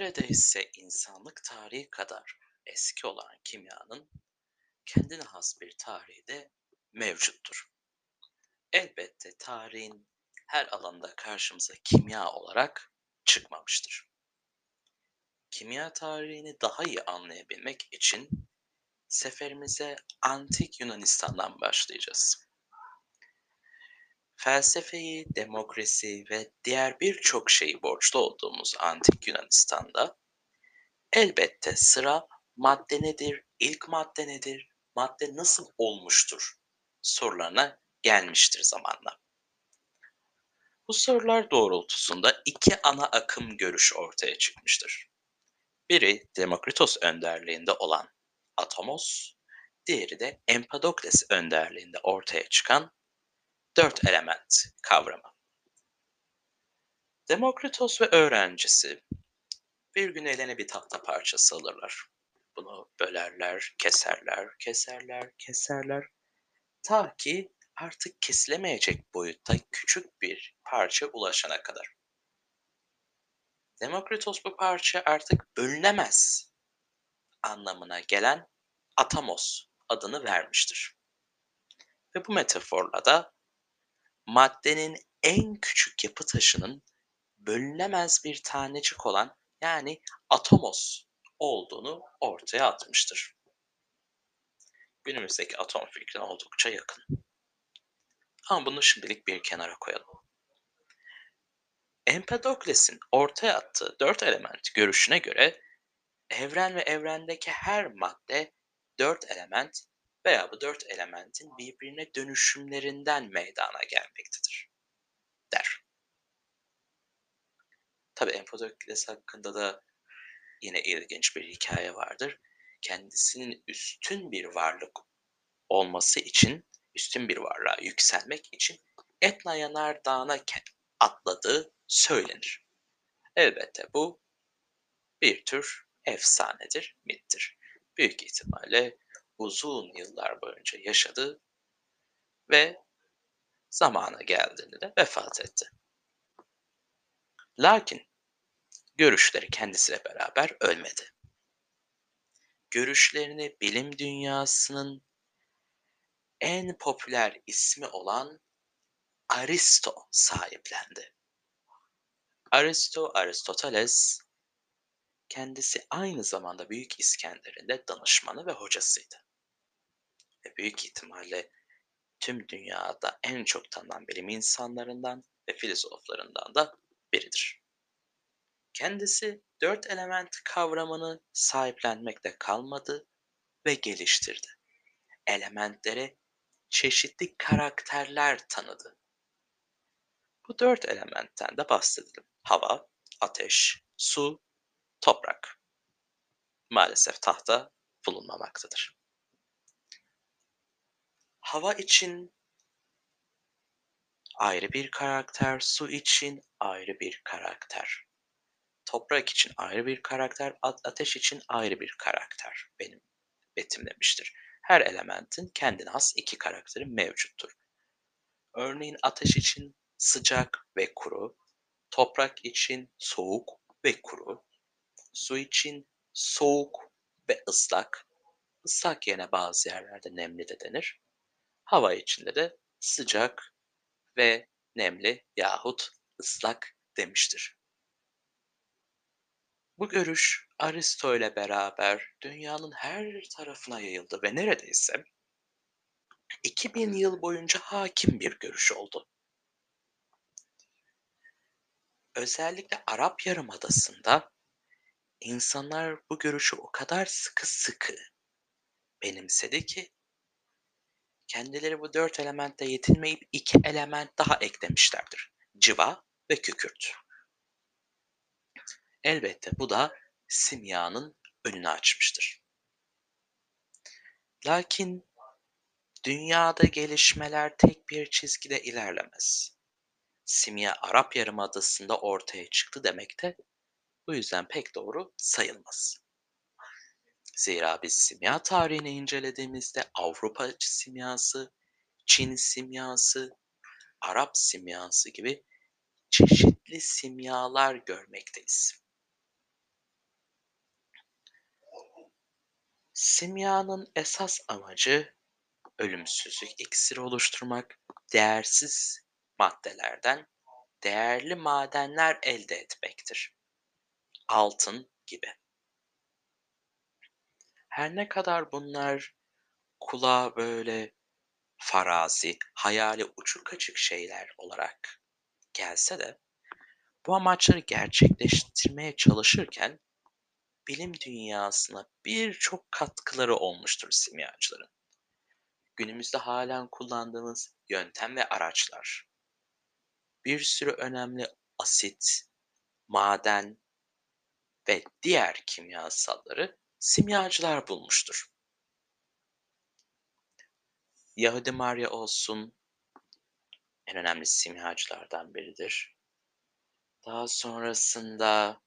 neredeyse insanlık tarihi kadar eski olan kimyanın kendine has bir tarihi de mevcuttur. Elbette tarihin her alanda karşımıza kimya olarak çıkmamıştır. Kimya tarihini daha iyi anlayabilmek için seferimize Antik Yunanistan'dan başlayacağız. Felsefeyi, demokrasi ve diğer birçok şeyi borçlu olduğumuz Antik Yunanistan'da elbette sıra madde nedir, ilk madde nedir, madde nasıl olmuştur sorularına gelmiştir zamanla. Bu sorular doğrultusunda iki ana akım görüş ortaya çıkmıştır. Biri Demokritos önderliğinde olan atomos, diğeri de Empedokles önderliğinde ortaya çıkan dört element kavramı. Demokritos ve öğrencisi bir gün eline bir tahta parçası alırlar. Bunu bölerler, keserler. Ta ki artık kesilemeyecek boyutta küçük bir parça ulaşana kadar. Demokritos bu parça artık bölünemez anlamına gelen atomos adını vermiştir. Ve bu metaforla da maddenin en küçük yapı taşının bölünemez bir tanecik olan yani atomos olduğunu ortaya atmıştır. Günümüzdeki atom fikrine oldukça yakın. Ama bunu şimdilik bir kenara koyalım. Empedokles'in ortaya attığı dört element görüşüne göre evren ve evrendeki her madde dört element veya bu dört elementin birbirine dönüşümlerinden meydana gelmektedir, der. Tabii Empedokles hakkında da yine ilginç bir hikaye vardır. Kendisinin üstün bir varlık olması için, üstün bir varlığa yükselmek için Etna Yanardağı'na atladığı söylenir. Elbette bu bir tür efsanedir, mittir. Büyük ihtimalle uzun yıllar boyunca yaşadı ve zamana geldiğinde de vefat etti. Lakin görüşleri kendisiyle beraber ölmedi. Görüşlerini bilim dünyasının en popüler ismi olan Aristo sahiplendi. Aristoteles kendisi aynı zamanda Büyük İskender'in de danışmanı ve hocasıydı. Ve büyük ihtimalle tüm dünyada en çok tanınan bilim insanlarından ve filozoflarından da biridir. Kendisi dört element kavramını sahiplenmekte kalmadı ve geliştirdi. Elementlere çeşitli karakterler tanıdı. Bu dört elementten de bahsedelim. Hava, ateş, su, toprak. Maalesef tahta bulunmamaktadır. Hava için ayrı bir karakter, su için ayrı bir karakter. Toprak için ayrı bir karakter, ateş için ayrı bir karakter benim betimlemiştir. Her elementin kendine has iki karakteri mevcuttur. Örneğin ateş için sıcak ve kuru, toprak için soğuk ve kuru, su için soğuk ve ıslak, ıslak yerine bazı yerlerde nemli de denir. Hava içinde de sıcak ve nemli yahut ıslak demiştir. Bu görüş Aristo ile beraber dünyanın her tarafına yayıldı ve neredeyse 2000 yıl boyunca hakim bir görüş oldu. Özellikle Arap Yarımadası'nda insanlar bu görüşü o kadar sıkı benimsedi ki kendileri bu dört elementte yetinmeyip iki element daha eklemişlerdir. Civa ve kükürt. Elbette bu da simyanın önünü açmıştır. Lakin dünyada gelişmeler tek bir çizgide ilerlemez. Simya Arap Yarımadası'nda ortaya çıktı demek de bu yüzden pek doğru sayılmaz. Zira biz simya tarihini incelediğimizde Avrupa simyası, Çin simyası, Arap simyası gibi çeşitli simyalar görmekteyiz. Simya'nın esas amacı ölümsüzlük iksiri oluşturmak, değersiz maddelerden değerli madenler elde etmektir. Altın gibi. Her ne kadar bunlar kulağa böyle farazi, hayali uçuk kaçık şeyler olarak gelse de bu amaçları gerçekleştirmeye çalışırken bilim dünyasına birçok katkıları olmuştur simyacıların. Günümüzde halen kullandığımız yöntem ve araçlar, bir sürü önemli asit, maden ve diğer kimyasalları simyacılar bulmuştur. Yahudi Maria olsun, en önemli simyacılardan biridir. Daha sonrasında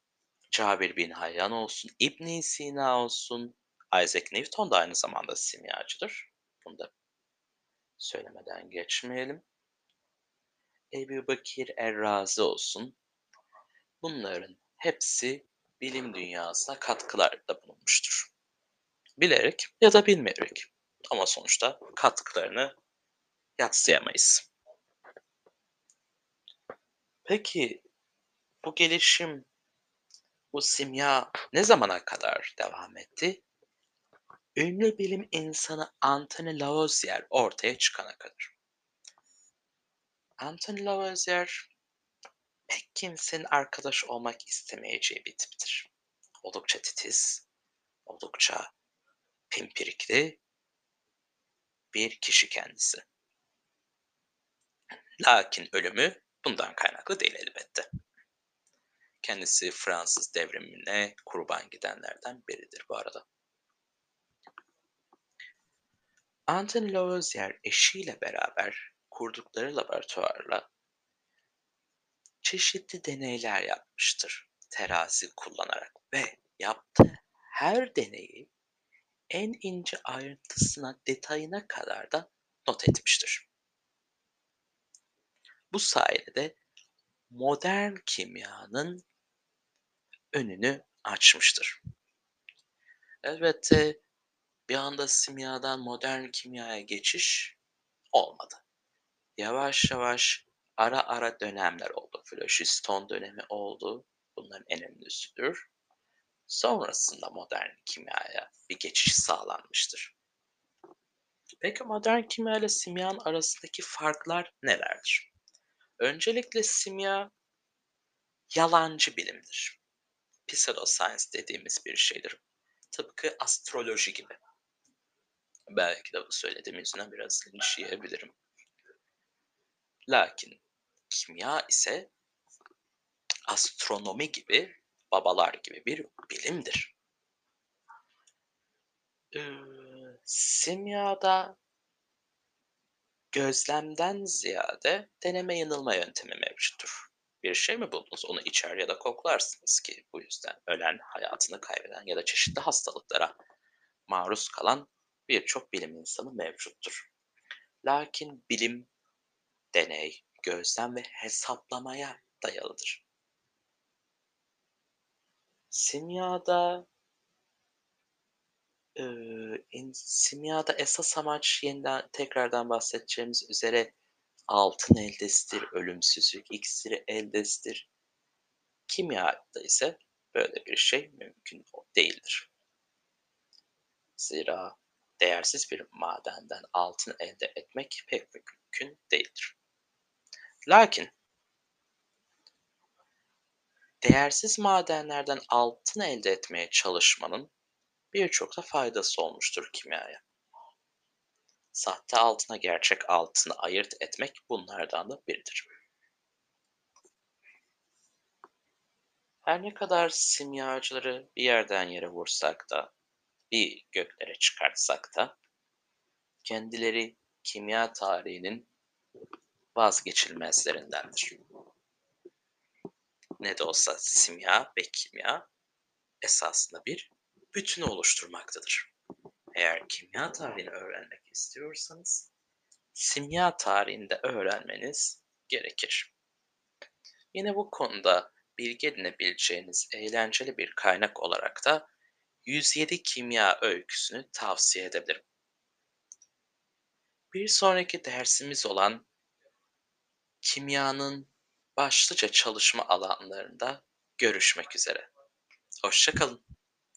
Cabir bin Hayyan olsun, İbn Sina olsun, Isaac Newton da aynı zamanda simyacıdır. Bunu da söylemeden geçmeyelim. Ebu Bekir er-Razi olsun. Bunların hepsi bilim dünyasına katkılarda bulunmuştur. Bilerek ya da bilmeyerek. Ama sonuçta katkılarını yadsıyamayız. Peki bu gelişim, bu simya ne zamana kadar devam etti? Ünlü bilim insanı Antoine Lavoisier ortaya çıkana kadar. Antoine Lavoisier pek kimsenin arkadaş olmak istemeyeceği bir tiptir. Oldukça titiz, oldukça pimpirikli bir kişi kendisi. Lakin ölümü bundan kaynaklı değil elbette. Kendisi Fransız Devrimine kurban gidenlerden biridir bu arada. Antoine Lavoisier eşiyle beraber kurdukları laboratuvarla çeşitli deneyler yapmıştır. Terazi kullanarak ve yaptığı her deneyi en ince ayrıntısına, detayına kadar da not etmiştir. Bu sayede modern kimyanın önünü açmıştır. Elbette bir anda simyadan modern kimyaya geçiş olmadı. Yavaş yavaş ara ara dönemler oldu. Floşiston dönemi oldu. Bunların en önemlisidir. Sonrasında modern kimyaya bir geçiş sağlanmıştır. Peki modern kimya ile simyanın arasındaki farklar nelerdir? Öncelikle simya yalancı bilimdir. Pseudoscience dediğimiz bir şeydir. Tıpkı astroloji gibi. Belki de bu söylediğim yüzünden biraz linç yiyebilirim. Lakin kimya ise astronomi gibi, babalar gibi bir bilimdir. Simyada gözlemden ziyade deneme yanılma yöntemi mevcuttur. Bir şey mi buldunuz? Onu içer ya da koklarsınız ki bu yüzden ölen, hayatını kaybeden ya da çeşitli hastalıklara maruz kalan birçok bilim insanı mevcuttur. Lakin bilim, deney, gözlem ve hesaplamaya dayalıdır. Simyada, esas amaç tekrardan bahsedeceğimiz üzere altın eldesidir, ölümsüzlük iksiri eldesidir. Kimyada ise böyle bir şey mümkün değildir. Zira değersiz bir madenden altın elde etmek pek mümkün değildir. Lakin değersiz madenlerden altın elde etmeye çalışmanın birçok da faydası olmuştur kimyaya. Sahte altına gerçek altını ayırt etmek bunlardan da biridir. Her ne kadar simyacıları bir yerden yere vursak da, bir göklere çıkartsak da, kendileri kimya tarihinin vazgeçilmezlerindendir. Ne de olsa simya ve kimya esasında bir bütünü oluşturmaktadır. Eğer kimya tarihini öğrenmek istiyorsanız, simya tarihini de öğrenmeniz gerekir. Yine bu konuda bilgi edinebileceğiniz eğlenceli bir kaynak olarak da 107 kimya öyküsünü tavsiye edebilirim. Bir sonraki dersimiz olan kimyanın başlıca çalışma alanlarında görüşmek üzere. Hoşça kalın.